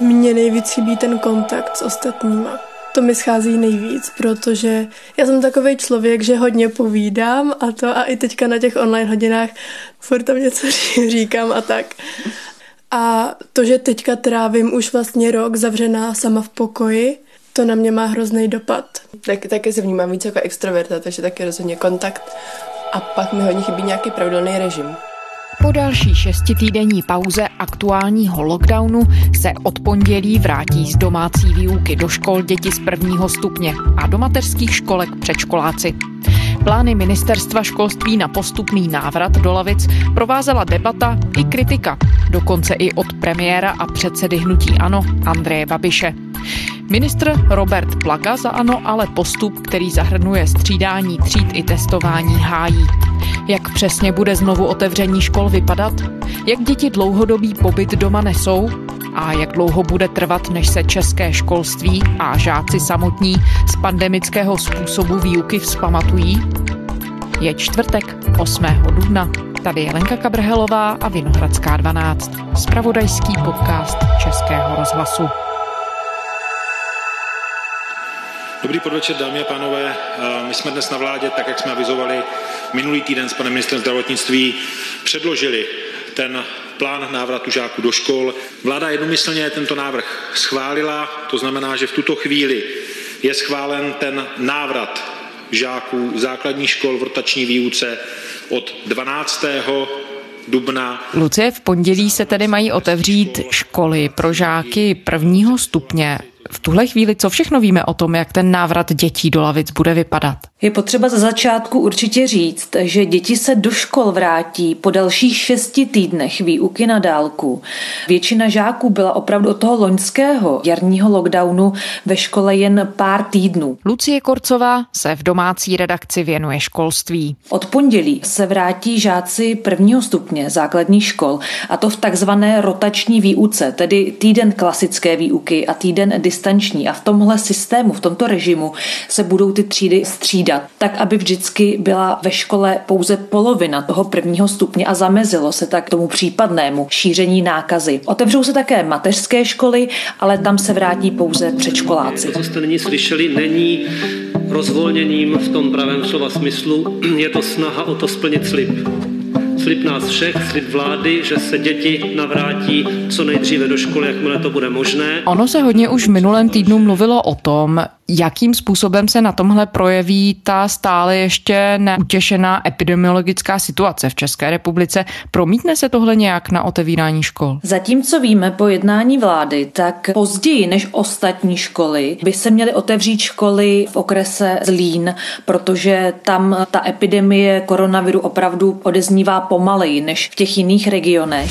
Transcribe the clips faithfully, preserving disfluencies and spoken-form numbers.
Mně nejvíc chybí ten kontakt s ostatníma. To mi schází nejvíc, protože já jsem takovej člověk, že hodně povídám a to a i teďka na těch online hodinách furt tam něco říkám a tak. A to, že teďka trávím už vlastně rok zavřená sama v pokoji, to na mě má hrozný dopad. Tak, taky se vnímám víc jako extroverta, takže taky rozhodně kontakt a pak mi hodně chybí nějaký pravidelný režim. Po další šestitýdenní pauze aktuálního lockdownu se od pondělí vrátí z domácí výuky do škol děti z prvního stupně a do mateřských školek předškoláci. Plány ministerstva školství na postupný návrat do lavic provázela debata i kritika, dokonce i od premiéra a předsedy hnutí ANO Andreje Babiše. Ministr Robert Plaga za ANO ale postup, který zahrnuje střídání tříd i testování, hájí. Jak přesně bude znovu otevření škol vypadat? Jak děti dlouhodobý pobyt doma nesou? A jak dlouho bude trvat, než se české školství a žáci samotní z pandemického způsobu výuky vzpamatují? Je čtvrtek, osmého dubna. Tady je Lenka Kabrhelová a Vinohradská dvanáct. Zpravodajský podcast Českého rozhlasu. Dobrý podvečer, dámy a pánové. My jsme dnes na vládě, tak jak jsme avizovali minulý týden s panem ministrem zdravotnictví, předložili ten plán návratu žáků do škol. Vláda jednomyslně tento návrh schválila, to znamená, že v tuto chvíli je schválen ten návrat žáků základních škol v rotační výuce od dvanáctého dubna. Lucie, v pondělí se tedy mají otevřít školy pro žáky prvního stupně. V tuhle chvíli, co všechno víme o tom, jak ten návrat dětí do lavic bude vypadat? Je potřeba za začátku určitě říct, že děti se do škol vrátí po dalších šesti týdnech výuky na dálku. Většina žáků byla opravdu od toho loňského jarního lockdownu ve škole jen pár týdnů. Lucie Korcová se v domácí redakci věnuje školství. Od pondělí se vrátí žáci prvního stupně základních škol, a to v takzvané rotační výuce, tedy týden klasické výuky a týden distanční. A v tomhle systému, v tomto režimu se budou ty třídy střídat, tak aby vždycky byla ve škole pouze polovina toho prvního stupně a zamezilo se tak tomu případnému šíření nákazy. Otevřou se také mateřské školy, ale tam se vrátí pouze předškoláci. To, co jste nyní slyšeli, není rozvolněním v tom pravém slova smyslu, je to snaha o to splnit slib. Slib nás všech, slib vlády, že se děti navrátí co nejdříve do školy, jakmile to bude možné. Ono se hodně už v minulém týdnu mluvilo o tom, jakým způsobem se na tomhle projeví ta stále ještě neutěšená epidemiologická situace v České republice. Promítne se tohle nějak na otevírání škol? Zatímco víme po jednání vlády, tak později než ostatní školy by se měly otevřít školy v okrese Zlín, protože tam ta epidemie koronaviru opravdu odeznívá pomaleji než v těch jiných regionech.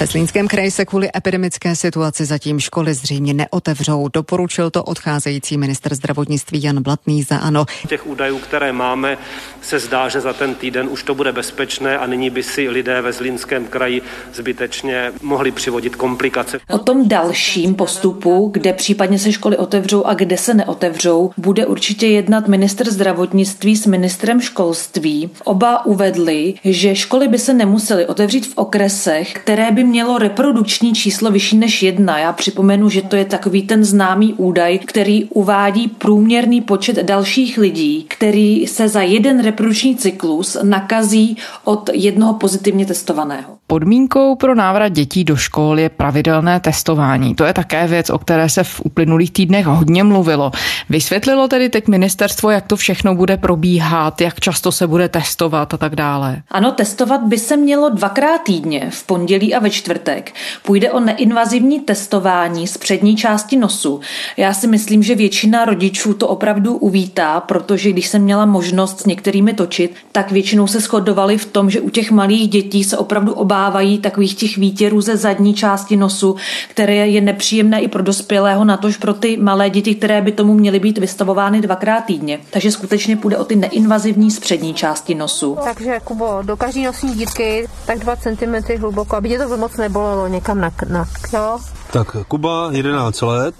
Ve Zlínském kraji se kvůli epidemické situaci zatím školy zřejmě neotevřou. Doporučil to odcházející ministr zdravotnictví Jan Blatný za ANO. Těch údajů, které máme, se zdá, že za ten týden už to bude bezpečné a nyní by si lidé ve Zlínském kraji zbytečně mohli přivodit komplikace. O tom dalším postupu, kde případně se školy otevřou a kde se neotevřou, bude určitě jednat ministr zdravotnictví s ministrem školství. Oba uvedli, že školy by se nemusely otevřít v okresech, které by mělo reprodukční číslo vyšší než jedna. Já připomenu, že to je takový ten známý údaj, který uvádí průměrný počet dalších lidí, který se za jeden reprodukční cyklus nakazí od jednoho pozitivně testovaného. Podmínkou pro návrat dětí do škol je pravidelné testování. To je také věc, o které se v uplynulých týdnech hodně mluvilo. Vysvětlilo tedy teď ministerstvo, jak to všechno bude probíhat, jak často se bude testovat a tak dále. Ano, testovat by se mělo dvakrát týdně, v pondělí a ve čtvrtek. Půjde o neinvazivní testování z přední části nosu. Já si myslím, že většina rodičů to opravdu uvítá, protože když jsem měla možnost s některými točit, tak většinou se shodovali v tom, že u těch malých dětí se opravdu obávají takových těch výtěrů ze zadní části nosu, které je nepříjemné i pro dospělého, natož pro ty malé děti, které by tomu měly být vystavovány dvakrát týdně. Takže skutečně půjde o ty neinvazivní z přední části nosu. Takže Kubo, do každé nosní dírky tak dva centimetry hluboko, aby to moc nebolelo někam na knak, jo? Tak Kuba, jedenáct let.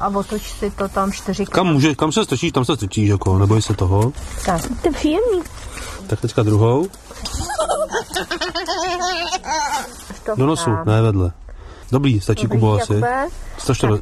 A otoč si to tam čtyři. Kam může, kam se stočíš, tam se stočíš, jako, neboj se toho. Tak, to je příjemný. Tak teďka druhou. Do nosu, ne vedle. Dobrý, stačí Kubo asi. Stačí to do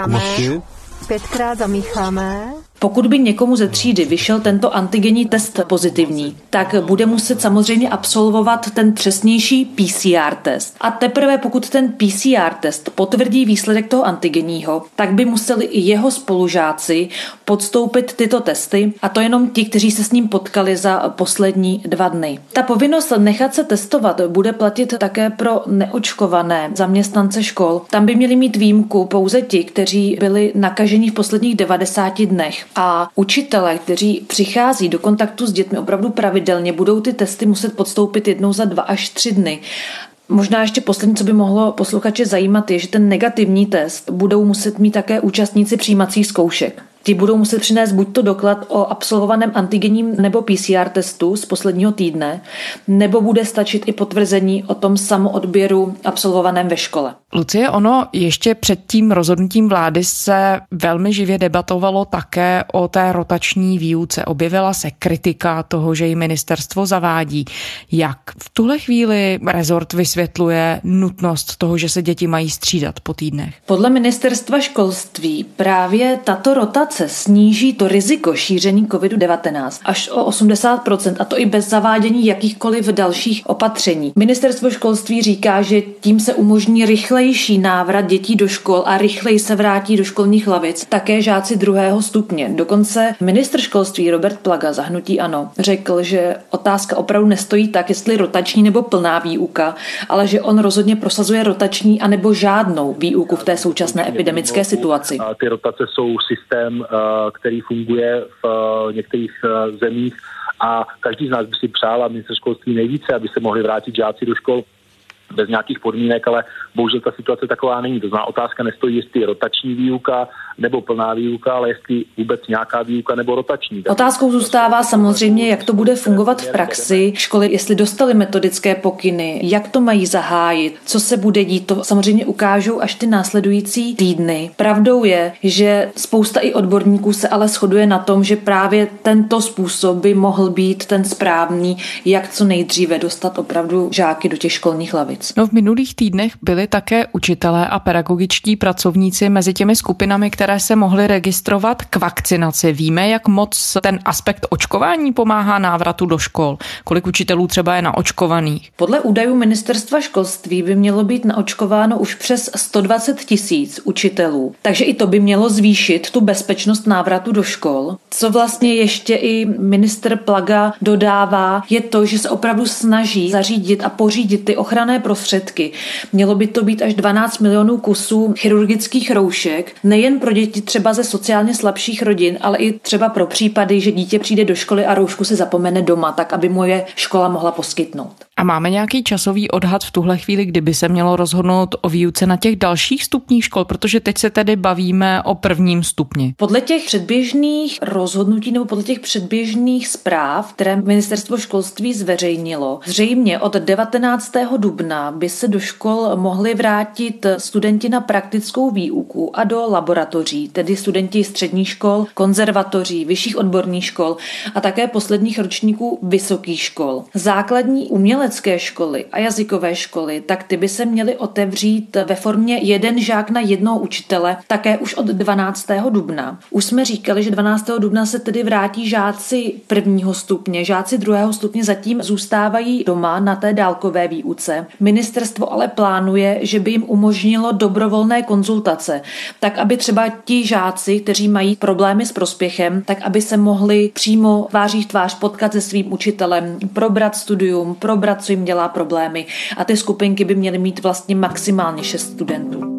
zkumosti. Pětkrát zamícháme. Pokud by někomu ze třídy vyšel tento antigenní test pozitivní, tak bude muset samozřejmě absolvovat ten přesnější P C R test. A teprve pokud ten P C R test potvrdí výsledek toho antigenního, tak by museli i jeho spolužáci podstoupit tyto testy, a to jenom ti, kteří se s ním potkali za poslední dva dny. Ta povinnost nechat se testovat bude platit také pro neočkované zaměstnance škol. Tam by měli mít výjimku pouze ti, kteří byli nakaženi v posledních devadesáti dnech. A učitelé, kteří přichází do kontaktu s dětmi opravdu pravidelně, budou ty testy muset podstoupit jednou za dva až tři dny. Možná ještě poslední, co by mohlo posluchače zajímat, je, že ten negativní test budou muset mít také účastníci přijímacích zkoušek. Ti budou muset přinést buďto doklad o absolvovaném antigenním nebo P C R testu z posledního týdne, nebo bude stačit i potvrzení o tom samoodběru absolvovaném ve škole. Lucie, ono ještě před tím rozhodnutím vlády se velmi živě debatovalo také o té rotační výuce. Objevila se kritika toho, že ji ministerstvo zavádí. Jak v tuhle chvíli rezort vysvětluje nutnost toho, že se děti mají střídat po týdnech? Podle ministerstva školství právě tato rotace sníží to riziko šíření COVID devatenáct až o osmdesát procent, a to i bez zavádění jakýchkoliv dalších opatření. Ministerstvo školství říká, že tím se umožní rychlejší návrat dětí do škol a rychleji se vrátí do školních lavic také žáci druhého stupně. Dokonce ministr školství Robert Plaga za hnutí ANO řekl, že otázka opravdu nestojí tak, jestli rotační nebo plná výuka, ale že on rozhodně prosazuje rotační anebo žádnou výuku v té současné epidemické situaci. A ty rotace jsou systém, který funguje v některých zemích, a každý z nás by si přál, a ministr školství nejvíce, aby se mohli vrátit žáci do škol bez nějakých podmínek, ale bohužel ta situace taková není. To znamená, otázka nestojí, jestli je rotační výuka nebo plná výuka, ale jestli vůbec nějaká výuka nebo rotační. Otázkou zůstává samozřejmě, jak to bude fungovat v praxi. Školy, jestli dostaly metodické pokyny, jak to mají zahájit, co se bude dít, to samozřejmě ukážou až ty následující týdny. Pravdou je, že spousta i odborníků se ale shoduje na tom, že právě tento způsob by mohl být ten správný, jak co nejdříve dostat opravdu žáky do těch školních lavic. No, v minulých týdnech byli také učitelé a pedagogičtí pracovníci mezi těmi skupinami, které se mohly registrovat k vakcinaci. Víme, jak moc ten aspekt očkování pomáhá návratu do škol. Kolik učitelů třeba je naočkovaných? Podle údajů ministerstva školství by mělo být naočkováno už přes sto dvacet tisíc učitelů. Takže i to by mělo zvýšit tu bezpečnost návratu do škol. Co vlastně ještě i ministr Plaga dodává, je to, že se opravdu snaží zařídit a pořídit ty ochranné prostředky. Mělo by to být až dvanáct milionů kusů chirurgických roušek, nejen pro děti třeba ze sociálně slabších rodin, ale i třeba pro případy, že dítě přijde do školy a roušku se zapomene doma, tak aby mu je škola mohla poskytnout. A máme nějaký časový odhad v tuhle chvíli, kdyby se mělo rozhodnout o výuce na těch dalších stupních škol, protože teď se tedy bavíme o prvním stupni. Podle těch předběžných rozhodnutí nebo podle těch předběžných zpráv, které ministerstvo školství zveřejnilo, zřejmě od devatenáctého dubna by se do škol mohli vrátit studenti na praktickou výuku a do laboratoří, tedy studenti středních škol, konzervatoří, vyšších odborných škol a také posledních ročníků vysokých škol. Základní umělecké školy a jazykové školy, tak ty by se měly otevřít ve formě jeden žák na jednoho učitele, také už od dvanáctého dubna. Už jsme říkali, že dvanáctého dubna se tedy vrátí žáci prvního stupně. Žáci druhého stupně zatím zůstávají doma na té dálkové výuce. Ministerstvo ale plánuje, že by jim umožnilo dobrovolné konzultace, tak aby třeba ti žáci, kteří mají problémy s prospěchem, tak aby se mohli přímo tváří v tvář potkat se svým učitelem, probrat studium, probrat, co jim dělá problémy, a ty skupinky by měly mít vlastně maximálně šest studentů.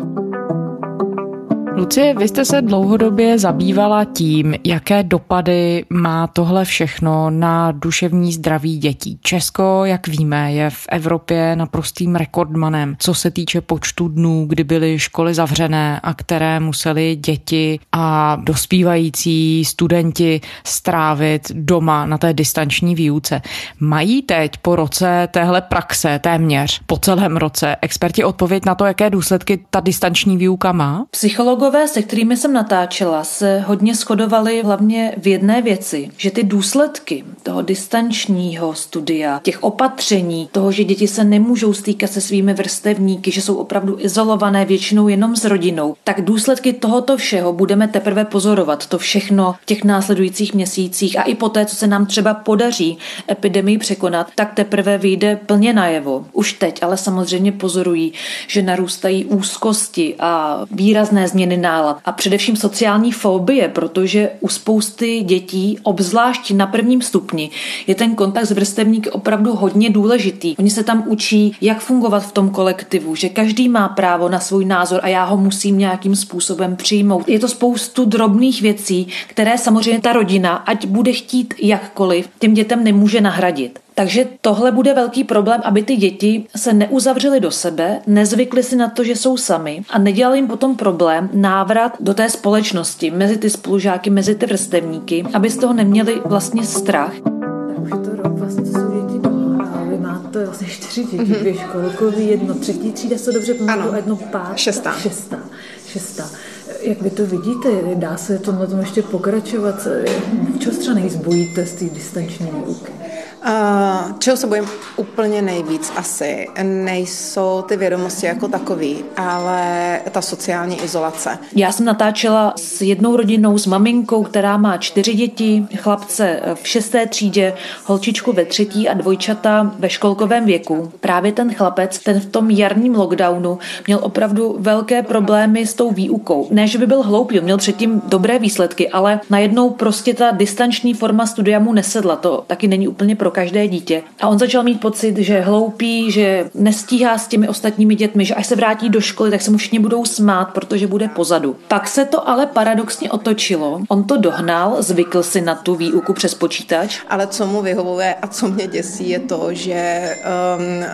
Lucie, vy jste se dlouhodobě zabývala tím, jaké dopady má tohle všechno na duševní zdraví dětí. Česko, jak víme, je v Evropě naprostým rekordmanem, co se týče počtu dnů, kdy byly školy zavřené a které museli děti a dospívající studenti strávit doma na té distanční výuce. Mají teď po roce téhle praxe, téměř po celém roce, experti odpověď na to, jaké důsledky ta distanční výuka má? Psycholog Psychologové, se kterými jsem natáčela, se hodně shodovali hlavně v jedné věci, že ty důsledky toho distančního studia, těch opatření, toho, že děti se nemůžou stýkat se svými vrstevníky, že jsou opravdu izolované většinou jenom s rodinou, tak důsledky tohoto všeho budeme teprve pozorovat. To všechno v těch následujících měsících a i poté, co se nám třeba podaří epidemii překonat, tak teprve vyjde plně najevo. Už teď ale samozřejmě pozorují, že narůstají úzkosti a výrazné změny nálad a především sociální fobie, protože u spousty dětí, obzvlášť na prvním stupni, je ten kontakt s vrstevníky opravdu hodně důležitý. Oni se tam učí, jak fungovat v tom kolektivu, že každý má právo na svůj názor a já ho musím nějakým způsobem přijmout. Je to spoustu drobných věcí, které samozřejmě ta rodina, ať bude chtít jakkoliv, těm dětem nemůže nahradit. Takže tohle bude velký problém, aby ty děti se neuzavřely do sebe, nezvykly si na to, že jsou sami a nedělal jim potom problém návrat do té společnosti, mezi ty spolužáky, mezi ty vrstevníky, aby z toho neměli vlastně strach. Tak to rok vlastně jsou děti doma a vy máte vlastně čtyři děti mm-hmm. dvě školkový, jedno třetí třída, se dobře pamatuju, jedno pátá, šestá. šestá, šestá. Jak vy to vidíte, dá se tomhle tom ještě pokračovat? Čeho třeba nejzbojíte z té distanční výuky? Uh, čeho se bojím úplně nejvíc asi, nejsou ty vědomosti jako takový, ale ta sociální izolace. Já jsem natáčela s jednou rodinou, s maminkou, která má čtyři děti, chlapce v šesté třídě, holčičku ve třetí a dvojčata ve školkovém věku. Právě ten chlapec, ten v tom jarním lockdownu, měl opravdu velké problémy s tou výukou. Ne, že by byl hloupý, měl předtím dobré výsledky, ale najednou prostě ta distanční forma studia mu nesedla, to taky není úplně pro každé dítě. A on začal mít pocit, že je hloupý, že nestíhá s těmi ostatními dětmi, že až se vrátí do školy, tak se mu všichni budou smát, protože bude pozadu. Pak se to ale paradoxně otočilo. On to dohnal, zvykl si na tu výuku přes počítač. Ale co mu vyhovuje a co mě děsí, je to, že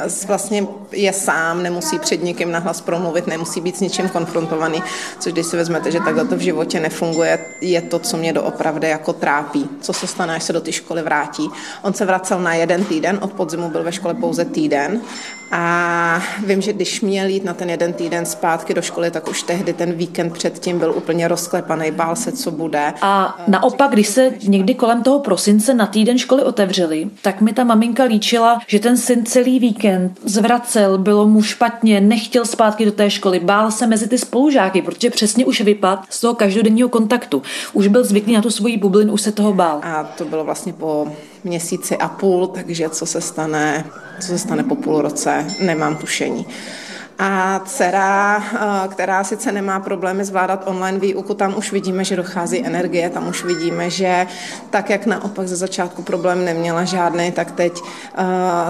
um, vlastně je sám, nemusí před nikým nahlas promluvit, nemusí být s ničím konfrontovaný, což když si vezmete, že takhle to v životě nefunguje, je to, co mě doopravdy jako trápí. Co se stane, až se do té školy vrátí? On se vracel na jeden týden, od podzimu byl ve škole pouze týden a vím, že když měl jít na ten jeden týden zpátky do školy, tak už tehdy ten víkend předtím byl úplně rozklepaný, bál se, co bude. A naopak, když se někdy kolem toho prosince na týden školy otevřely, tak mi ta maminka líčila, že ten syn celý víkend zvracel, bylo mu špatně, nechtěl zpátky do té školy, bál se mezi ty spolužáky, protože přesně už vypadl z toho každodenního kontaktu. Už byl zvyklý na tu svoji bublinu, už se toho bál. A to bylo vlastně po měsíci a půl, takže co se stane, co se stane po půl roce, nemám tušení. A dcera, která sice nemá problémy zvládat online výuku, tam už vidíme, že dochází energie, tam už vidíme, že tak, jak naopak ze začátku problém neměla žádný, tak teď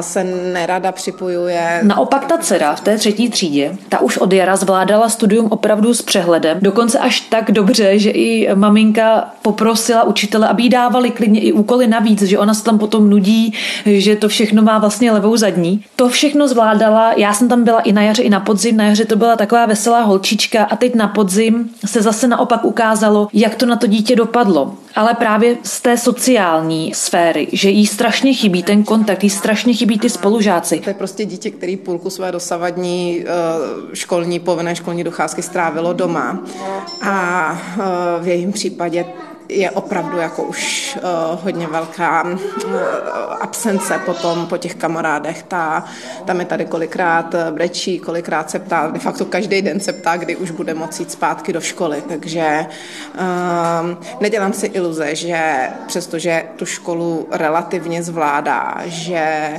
se nerada připojuje. Naopak ta dcera v té třetí třídě, ta už od jara zvládala studium opravdu s přehledem, dokonce až tak dobře, že i maminka poprosila učitele, aby jí dávali klidně i úkoly navíc, že ona se tam potom nudí, že to všechno má vlastně levou zadní. To všechno zvládala, já jsem tam byla i na jaře, i na podzim, na jaře to byla taková veselá holčička a teď na podzim se zase naopak ukázalo, jak to na to dítě dopadlo. Ale právě z té sociální sféry, že jí strašně chybí ten kontakt, jí strašně chybí ty spolužáci. To je prostě dítě, který půlku své dosavadní školní, povinné školní docházky strávilo doma a v jejím případě je opravdu jako už uh, hodně velká uh, absence potom po těch kamarádech. Ta, tam je tady kolikrát brečí, kolikrát se ptá, de facto každý den se ptá, kdy už bude moct jít zpátky do školy. Takže uh, nedělám si iluze, že přestože tu školu relativně zvládá, že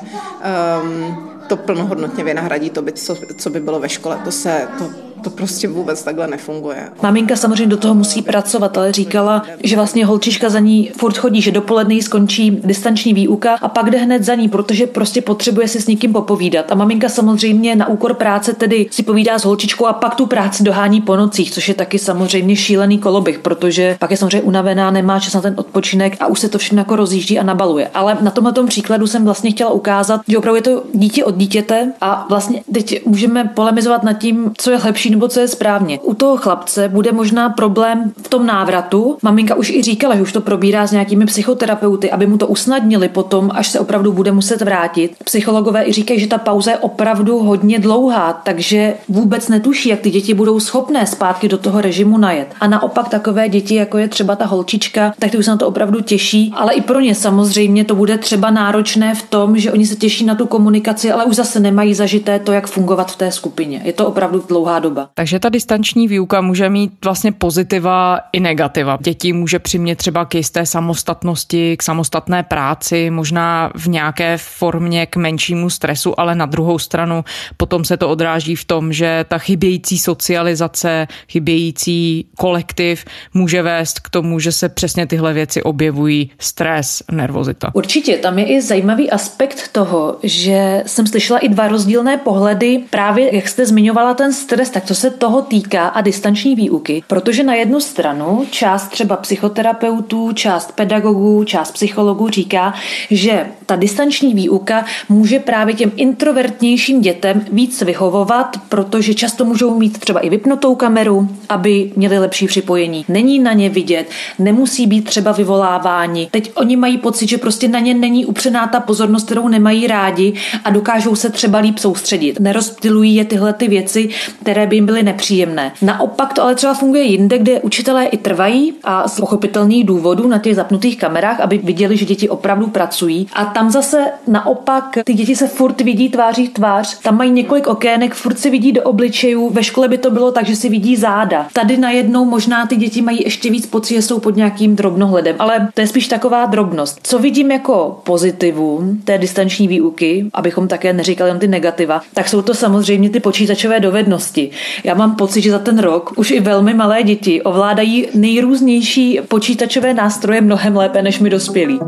um, to plnohodnotně vynahradí to, by, co, co by bylo ve škole. To se... To, To prostě vůbec takhle nefunguje. Maminka samozřejmě do toho musí pracovat, ale říkala, že vlastně holčička za ní furt chodí, že dopoledne jí skončí distanční výuka a pak jde hned za ní, protože prostě potřebuje si s někým popovídat. A maminka samozřejmě na úkor práce tedy si povídá s holčičkou a pak tu práci dohání po nocích, což je taky samozřejmě šílený koloběh, protože pak je samozřejmě unavená, nemá čas na ten odpočinek a už se to všechno jako rozjíždí a nabaluje. Ale na tomhle tom příkladu jsem vlastně chtěla ukázat, že opravdu je to dítě od dítěte a vlastně teď můžeme polemizovat nad tím, co je lepší nebo co je správně. U toho chlapce bude možná problém v tom návratu. Maminka už i říkala, že už to probírá s nějakými psychoterapeuty, aby mu to usnadnili potom, až se opravdu bude muset vrátit. Psychologové i říkají, že ta pauza je opravdu hodně dlouhá, takže vůbec netuší, jak ty děti budou schopné zpátky do toho režimu najet. A naopak takové děti, jako je třeba ta holčička, tak ty už se na to opravdu těší, ale i pro ně samozřejmě to bude třeba náročné v tom, že oni se těší na tu komunikaci, ale už zase nemají zažité to, jak fungovat v té skupině. Je to opravdu dlouhá doba. Takže ta distanční výuka může mít vlastně pozitiva i negativa. Děti může přimět třeba k jisté samostatnosti, k samostatné práci, možná v nějaké formě k menšímu stresu, ale na druhou stranu potom se to odráží v tom, že ta chybějící socializace, chybějící kolektiv může vést k tomu, že se přesně tyhle věci objevují stres, nervozita. Určitě, tam je i zajímavý aspekt toho, že jsem slyšela i dva rozdílné pohledy, právě jak jste zmiňovala ten stres, tak co se toho týká a distanční výuky, protože na jednu stranu část třeba psychoterapeutů, část pedagogů, část psychologů říká, že ta distanční výuka může právě těm introvertnějším dětem víc vyhovovat, protože často můžou mít třeba i vypnutou kameru, aby měli lepší připojení. Není na ně vidět, nemusí být třeba vyvoláváni. Teď oni mají pocit, že prostě na ně není upřená ta pozornost, kterou nemají rádi a dokážou se třeba líp soustředit. Nerozptylují je tyhle ty věci, které by jim byly nepříjemné. Naopak to ale třeba funguje jinde, kde učitelé i trvají a z pochopitelných důvodů na těch zapnutých kamerách, aby viděli, že děti opravdu pracují. A tam zase naopak ty děti se furt vidí tváří v tvář. Tam mají několik okének, furt si vidí do obličejů. Ve škole by to bylo tak, že si vidí záda. Tady najednou možná ty děti mají ještě víc pocit, že jsou pod nějakým drobnohledem, ale to je spíš taková drobnost. Co vidím jako pozitivum té distanční výuky, abychom také neříkali jen ty negativa, tak jsou to samozřejmě ty počítačové dovednosti. Já mám pocit, že za ten rok už i velmi malé děti ovládají nejrůznější počítačové nástroje mnohem lépe než my dospělí.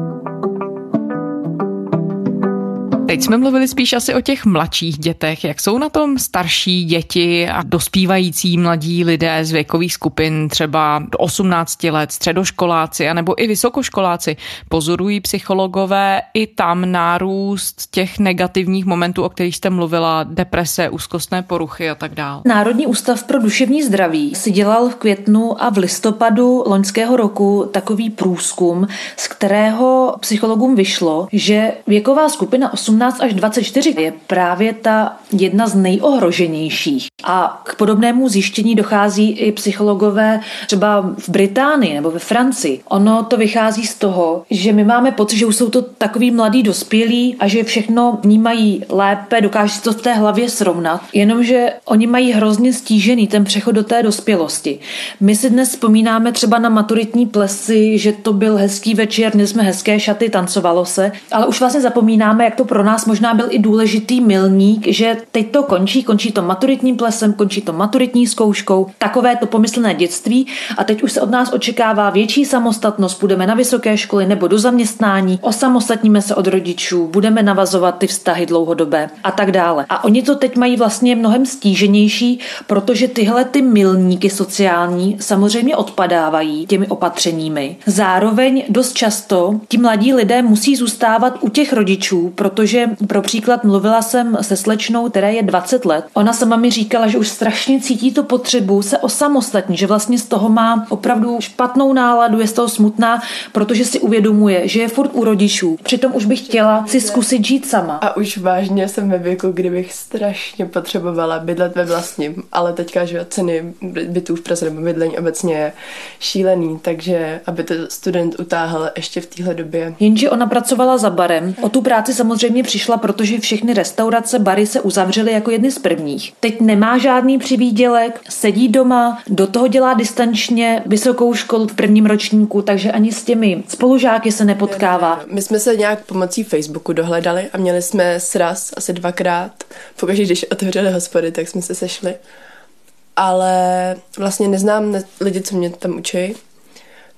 Teď jsme mluvili spíš asi o těch mladších dětech. Jak jsou na tom starší děti a dospívající mladí lidé z věkových skupin, třeba do osmnácti let, středoškoláci anebo i vysokoškoláci? Pozorují psychologové i tam nárůst těch negativních momentů, o kterých jste mluvila, deprese, úzkostné poruchy a tak dále? Národní ústav pro duševní zdraví si dělal v květnu a v listopadu loňského roku takový průzkum, z kterého psychologům vyšlo, že věková skupina osmnáct až dvacet čtyři je právě ta jedna z nejohroženějších. A k podobnému zjištění dochází i psychologové třeba v Británii nebo ve Francii. Ono to vychází z toho, že my máme pocit, že už jsou to takový mladí dospělí a že všechno vnímají lépe, dokáží si to v té hlavě srovnat, jenomže oni mají hrozně stížený ten přechod do té dospělosti. My si dnes vzpomínáme třeba na maturitní plesy, že to byl hezký večer, měli jsme hezké šaty, tancovalo se, ale už vlastně zapomínáme, jak to pro nás možná byl i důležitý milník, že teď to končí, končí to maturitním plesem, končí to maturitní zkouškou, takové to pomyslné dětství a teď už se od nás očekává větší samostatnost, budeme na vysoké školy nebo do zaměstnání, osamostatníme se od rodičů, budeme navazovat ty vztahy dlouhodobé a tak dále. A oni to teď mají vlastně mnohem stíženější, protože tyhle ty milníky sociální samozřejmě odpadávají těmi opatřeními. Zároveň dost často ti mladí lidé musí zůstávat u těch rodičů, protože pro příklad mluvila jsem se slečnou, která je dvacet let. Ona sama mi říkala, že už strašně cítí tu potřebu se osamostatnit, že vlastně z toho má opravdu špatnou náladu, je z toho smutná, protože si uvědomuje, že je furt u rodičů. Přitom už bych chtěla si zkusit žít sama. A už vážně jsem ve věku, kdy bych strašně potřebovala bydlet ve vlastním, ale teďka, že ceny bytů v Praze nebo bydlení obecně je šílený, takže aby to student utáhl ještě v téhle době. Jenže ona pracovala za barem. O tu práci samozřejmě Samozřejmě přišla, protože všechny restaurace, bary se uzavřely jako jedny z prvních. Teď nemá žádný přivýdělek, sedí doma, do toho dělá distančně vysokou školu v prvním ročníku, takže ani s těmi spolužáky se nepotkává. My jsme se nějak pomocí Facebooku dohledali a měli jsme sraz asi dvakrát. Pokaždé, když otevřeli hospody, tak jsme se sešli. Ale vlastně neznám lidi, co mě tam učí.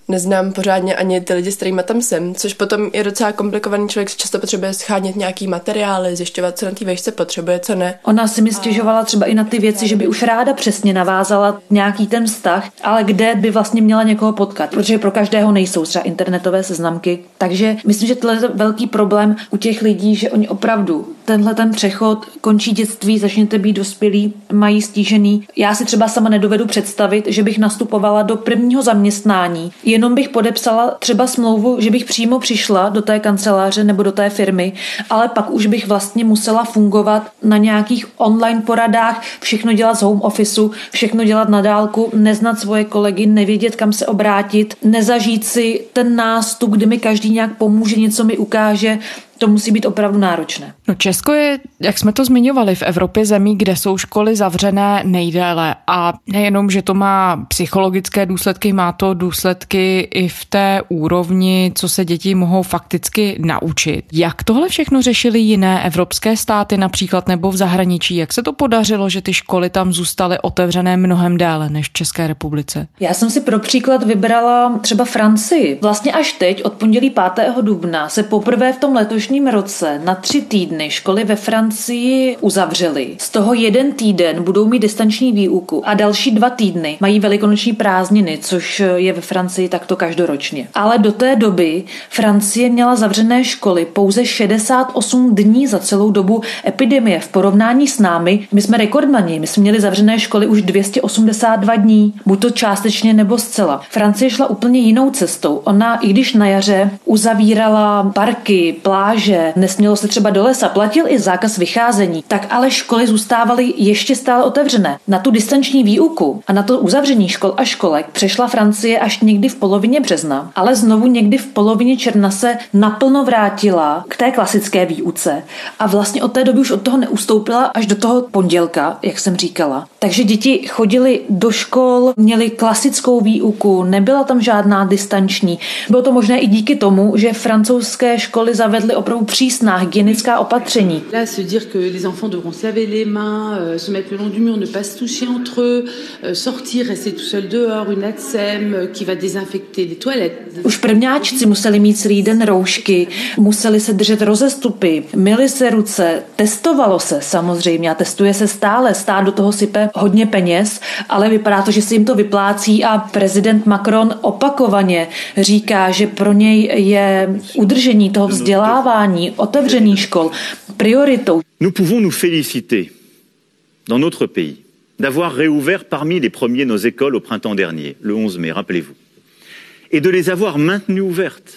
neznám pořádně ani ty lidi, s kterými tam jsem, což potom je docela komplikovaný, člověk často potřebuje schánět nějaký materiály, zjišťovat, co na té vejšce potřebuje, co ne. Ona si mi stěžovala třeba i na ty věci, že by už ráda přesně navázala nějaký ten vztah, ale kde by vlastně měla někoho potkat, protože pro každého nejsou třeba internetové seznamky. Takže myslím, že to je velký problém u těch lidí, že oni opravdu tenhle ten přechod, končí dětství, začněte být dospělí, mají stížený. Já si třeba sama nedovedu představit, že bych nastupovala do prvního zaměstnání. Jenom bych podepsala třeba smlouvu, že bych přímo přišla do té kanceláře nebo do té firmy, ale pak už bych vlastně musela fungovat na nějakých online poradách, všechno dělat z home officeu, všechno dělat na dálku, neznat svoje kolegy, nevědět, kam se obrátit, nezažít si ten nástup, kdy mi každý nějak pomůže, něco mi ukáže. To musí být opravdu náročné. No Česko je, jak jsme to zmiňovali, v Evropě zemí, kde jsou školy zavřené nejdéle. A nejenom, že to má psychologické důsledky, má to důsledky i v té úrovni, co se děti mohou fakticky naučit. Jak tohle všechno řešili jiné evropské státy například nebo v zahraničí? Jak se to podařilo, že ty školy tam zůstaly otevřené mnohem déle než v České republice? Já jsem si pro příklad vybrala třeba Francii. Vlastně až teď, od pondělí pátého dubna, se poprvé v tom letoš V letošním roce na tři týdny školy ve Francii uzavřely. Z toho jeden týden budou mít distanční výuku a další dva týdny mají velikonoční prázdniny, což je ve Francii takto každoročně. Ale do té doby Francie měla zavřené školy pouze šedesát osm dní za celou dobu epidemie. V porovnání s námi, my jsme rekordmani, my jsme měli zavřené školy už dvě stě osmdesát dva dní, buď to částečně nebo zcela. Francie šla úplně jinou cestou. Ona, i když na jaře uzavírala parky, pláže, že nesmělo se třeba do lesa, platil i zákaz vycházení, tak ale školy zůstávaly ještě stále otevřené. Na tu distanční výuku a na to uzavření škol a školek přešla Francie až někdy v polovině března, ale znovu někdy v polovině června se naplno vrátila k té klasické výuce a vlastně od té doby už od toho neustoupila až do toho pondělka, jak jsem říkala. Takže děti chodili do škol, měli klasickou výuku, nebyla tam žádná distanční. Bylo to možné i díky tomu, že francouzské školy zavedly opravdu přísná hygienická opatření. Už prvňáčci museli mít celý den roušky, museli se držet rozestupy, myli se ruce, testovalo se samozřejmě a testuje se stále. Stát do toho sype hodně peněz, ale vypadá to, že se jim to vyplácí a prezident Macron opakovaně říká, že pro něj je udržení toho vzdělávání otevřených škol prioritou. Nous pouvons nous féliciter dans notre pays d'avoir réouvert parmi les premiers nos écoles au printemps dernier, le onze mai, rappelez-vous, et de les avoir maintenues ouvertes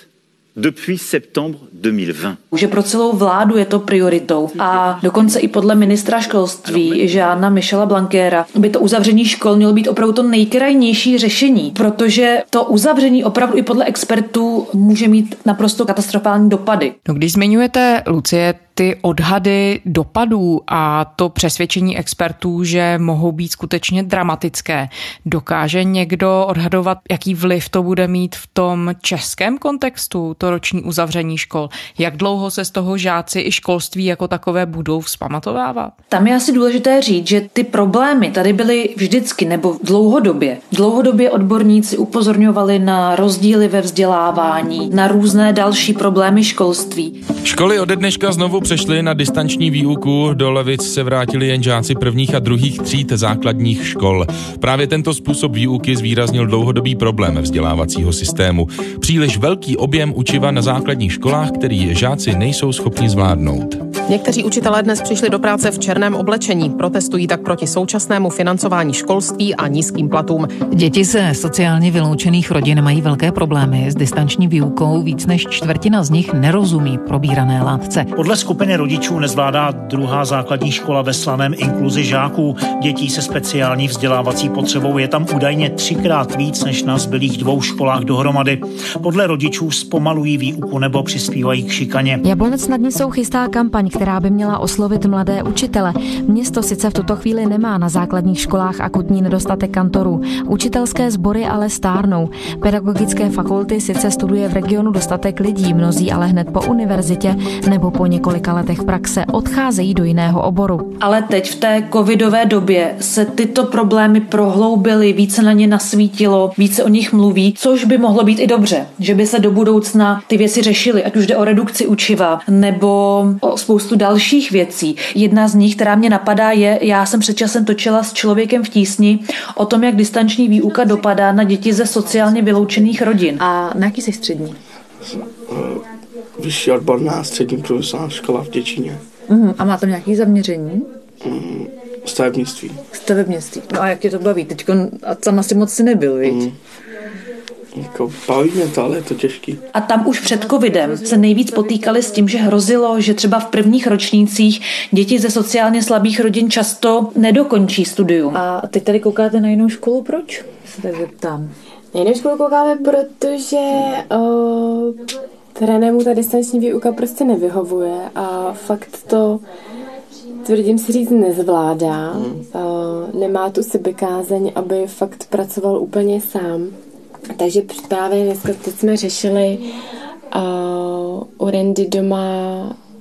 depuis septembre dva tisíce dvacet. Že pro celou vládu je to prioritou a dokonce i podle ministra školství Jeana-Michela Blanquera by to uzavření škol mělo být opravdu to nejkrajnější řešení, protože to uzavření opravdu i podle expertů může mít naprosto katastrofální dopady. No, když zmiňujete, Lucie, ty odhady dopadů a to přesvědčení expertů, že mohou být skutečně dramatické, dokáže někdo odhadovat, jaký vliv to bude mít v tom českém kontextu, to roční uzavření škol? Jak dlouho se z toho žáci i školství jako takové budou vzpamatovávat? Tam je asi důležité říct, že ty problémy tady byly vždycky nebo dlouhodobě. Dlouhodobě odborníci upozorňovali na rozdíly ve vzdělávání, na různé další problémy školství. Školy ode dneška znovu přešli na distanční výuku, do lavic se vrátili jen žáci prvních a druhých tříd základních škol. Právě tento způsob výuky zvýraznil dlouhodobý problém vzdělávacího systému. Příliš velký objem učiva na základních školách, který žáci nejsou schopni zvládnout. Někteří učitelé dnes přišli do práce v černém oblečení, protestují tak proti současnému financování školství a nízkým platům. Děti ze sociálně vyloučených rodin mají velké problémy s distanční výukou, víc než čtvrtina z nich nerozumí probírané látce. Podle skupiny rodičů nezvládá druhá základní škola ve Slaném inkluzi žáků. Dětí se speciální vzdělávací potřebou je tam údajně třikrát víc než na zbylých dvou školách dohromady. Podle rodičů zpomalují výuku nebo přispívají k šikaně. Jablonec nad Nisou chystá kampaň, která by měla oslovit mladé učitele. Město sice v tuto chvíli nemá na základních školách akutní nedostatek kantorů. Učitelské sbory ale stárnou. Pedagogické fakulty sice studuje v regionu dostatek lidí, mnozí ale hned po univerzitě nebo po několika letech praxe odcházejí do jiného oboru. Ale teď v té covidové době se tyto problémy prohloubily, více na ně nasvítilo, více o nich mluví, což by mohlo být i dobře, že by se do budoucna ty věci řešily, ať už jde o redukci učiva nebo o spoustu dalších věcí. Jedna z nich, která mě napadá, je, já jsem před časem točila s Člověkem v tísni o tom, jak distanční výuka dopadá na děti ze sociálně vyloučených rodin. A na jaký jsi střední? Vyšší odborná střední průmyslová škola v Děčíně. Uhum, a má tam nějaké zaměření? Uhum, stavebnictví. Stavebnictví. No a jak tě to baví? Teď sama si moc si nebyl, viď? Jako baví mě to, ale je to těžký. A tam už před covidem se nejvíc potýkali s tím, že hrozilo, že třeba v prvních ročnících děti ze sociálně slabých rodin často nedokončí studium. A teď tady koukáte na jinou školu, proč? Se tak zeptám. Na jinou školu koukáme, protože o, trenému ta distanční výuka prostě nevyhovuje a fakt to, tvrdím si říct, nezvládá. Hmm. O, nemá tu sebekázeň, aby fakt pracoval úplně sám. Takže právě dneska teď jsme řešili uh, u Rendy doma,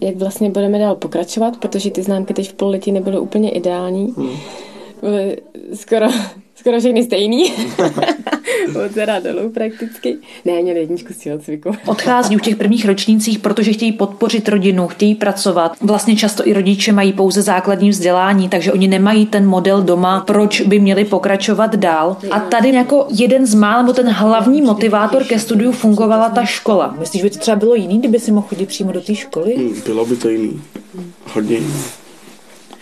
jak vlastně budeme dál pokračovat, protože ty známky teď v pololetí nebyly úplně ideální. Hmm. Byly skoro, skoro všechny stejný. Od zera dolů prakticky. Ne, měli jedničku z tělocviku. Odchází v těch prvních ročnících, protože chtějí podpořit rodinu, chtějí pracovat. Vlastně často i rodiče mají pouze základní vzdělání, takže oni nemají ten model doma, proč by měli pokračovat dál. A tady jako jeden z mála, nebo ten hlavní motivátor ke studiu fungovala ta škola. Myslíš, že by to třeba bylo jiný, kdyby si mohl chodit přímo do té školy? Bylo by to jiný. Hodně jiný.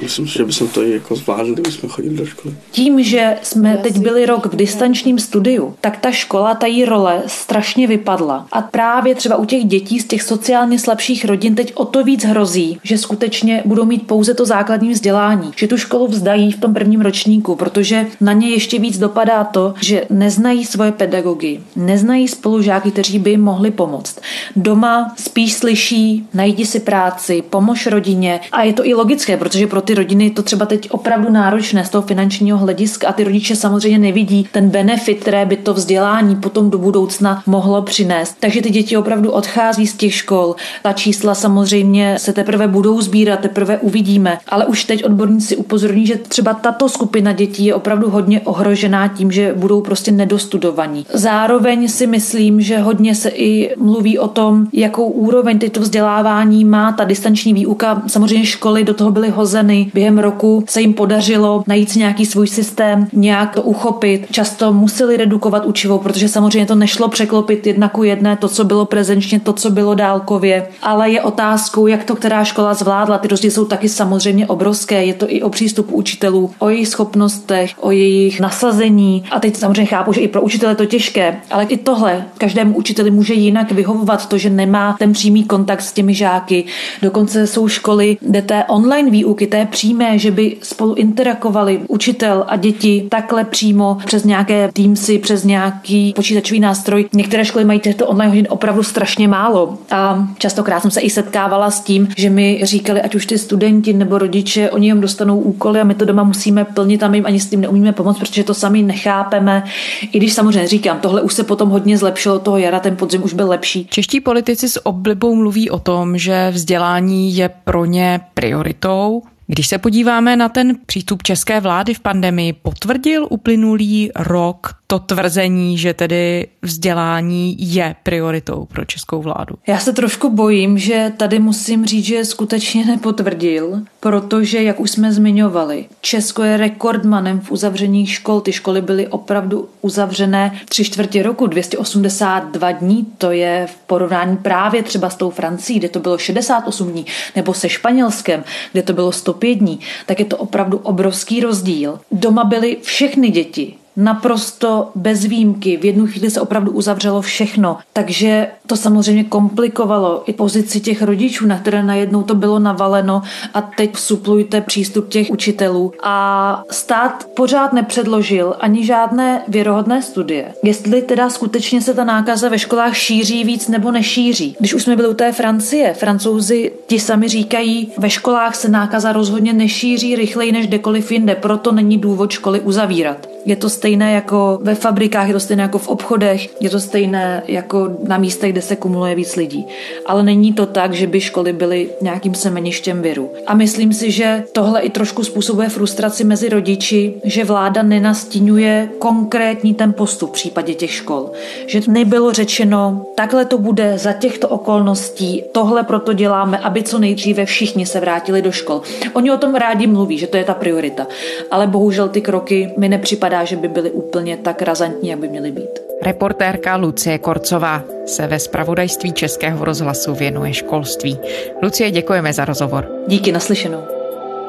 Myslím si, že bychom to i jako zvládli, kdybychom chodili do školy. Tím, že jsme teď byli rok v distančním studiu, tak ta škola, ta její role strašně vypadla. A právě třeba u těch dětí z těch sociálně slabších rodin teď o to víc hrozí, že skutečně budou mít pouze to základní vzdělání, že tu školu vzdají v tom prvním ročníku, protože na ně ještě víc dopadá to, že neznají svoje pedagogy, neznají spolužáky, kteří by jim mohli pomoct. Doma spíš slyší, najdi si práci, pomož rodině, a je to i logické, protože pro ty rodiny to třeba teď opravdu náročné z toho finančního hlediska a ty rodiče samozřejmě nevidí ten benefit, které by to vzdělání potom do budoucna mohlo přinést. Takže ty děti opravdu odchází z těch škol. Ta čísla samozřejmě se teprve budou sbírat, teprve uvidíme, ale už teď odborníci upozorní, že třeba tato skupina dětí je opravdu hodně ohrožená tím, že budou prostě nedostudovaní. Zároveň si myslím, že hodně se i mluví o tom, jakou úroveň teď to vzdělávání má ta distanční výuka. Samozřejmě školy do toho byly hozeny. Během roku se jim podařilo najít nějaký svůj systém, nějak to uchopit. Často museli redukovat učivo, protože samozřejmě to nešlo překlopit jedna ku jedné, to, co bylo prezenčně, to, co bylo dálkově. Ale je otázkou, jak to která škola zvládla. Ty rozdíly jsou taky samozřejmě obrovské. Je to i o přístupu učitelů, o jejich schopnostech, o jejich nasazení. A teď samozřejmě chápu, že i pro učitele to těžké, ale i tohle každému učiteli může jinak vyhovovat, to, že nemá ten přímý kontakt s těmi žáky. Dokonce jsou školy, kde té online výuky, té přímé, že by spolu interagovali učitel a děti takhle přímo přes nějaké Teamsy, přes nějaký počítačový nástroj. Některé školy mají těchto online hodin opravdu strašně málo. A častokrát jsem se i setkávala s tím, že mi říkali, ať už ty studenti nebo rodiče, oni jim dostanou úkoly a my to doma musíme plnit a my jim ani s tím neumíme pomoct, protože to sami nechápeme. I když samozřejmě říkám, tohle už se potom hodně zlepšilo toho jara, ten podzim už byl lepší. Čeští politici s oblibou mluví o tom, že vzdělání je pro ně prioritou. Když se podíváme na ten přístup české vlády v pandemii, potvrdil uplynulý rok to tvrzení, že tedy vzdělání je prioritou pro českou vládu? Já se trošku bojím, že tady musím říct, že skutečně nepotvrdil, protože, jak už jsme zmiňovali, Česko je rekordmanem v uzavření škol. Ty školy byly opravdu uzavřené tři čtvrtě roku, dvě stě osmdesát dva dní, to je v porovnání právě třeba s tou Francií, kde to bylo šedesát osm dní, nebo se Španělskem, kde to bylo sto pět dní, tak je to opravdu obrovský rozdíl. Doma byly všechny děti. naprosto bez výjimky. V jednu chvíli se opravdu uzavřelo všechno. Takže to samozřejmě komplikovalo i pozici těch rodičů, na které najednou to bylo navaleno a teď suplujte přístup těch učitelů. A stát pořád nepředložil ani žádné věrohodné studie. Jestli teda skutečně se ta nákaza ve školách šíří víc nebo nešíří. Když už jsme byli u té Francie, Francouzi ti sami říkají, ve školách se nákaza rozhodně nešíří rychleji než kdekoliv jinde, proto není důvod školy uzavírat. Je to stejné jako ve fabrikách, je to stejné jako v obchodech, je to stejné jako na místech, kde se kumuluje víc lidí. Ale není to tak, že by školy byly nějakým semeništěm viru. A myslím si, že tohle i trošku způsobuje frustraci mezi rodiči, že vláda nenastínuje konkrétní ten postup v případě těch škol. Že nebylo řečeno, takhle to bude za těchto okolností, tohle proto děláme, aby co nejdříve všichni se vrátili do škol. Oni o tom rádi mluví, že to je ta priorita. Ale bohužel ty kroky mi nepřipadá, že by byly úplně tak razantní, jak by měly být. Reportérka Lucie Korcová se ve zpravodajství Českého rozhlasu věnuje školství. Lucie, děkujeme za rozhovor. Díky, naslyšenou.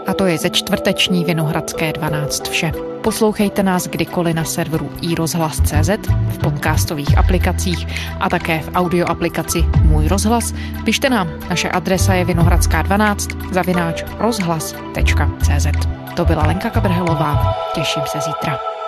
A to je ze čtvrteční Vinohradské dvanáct vše. Poslouchejte nás kdykoliv na serveru i rozhlas tečka cé zet, v podcastových aplikacích a také v audioaplikaci Můj rozhlas. Pište nám, naše adresa je vinohradská dvanáct zavináč rozhlas tečka cé zet. To byla Lenka Kabrhelová, těším se zítra.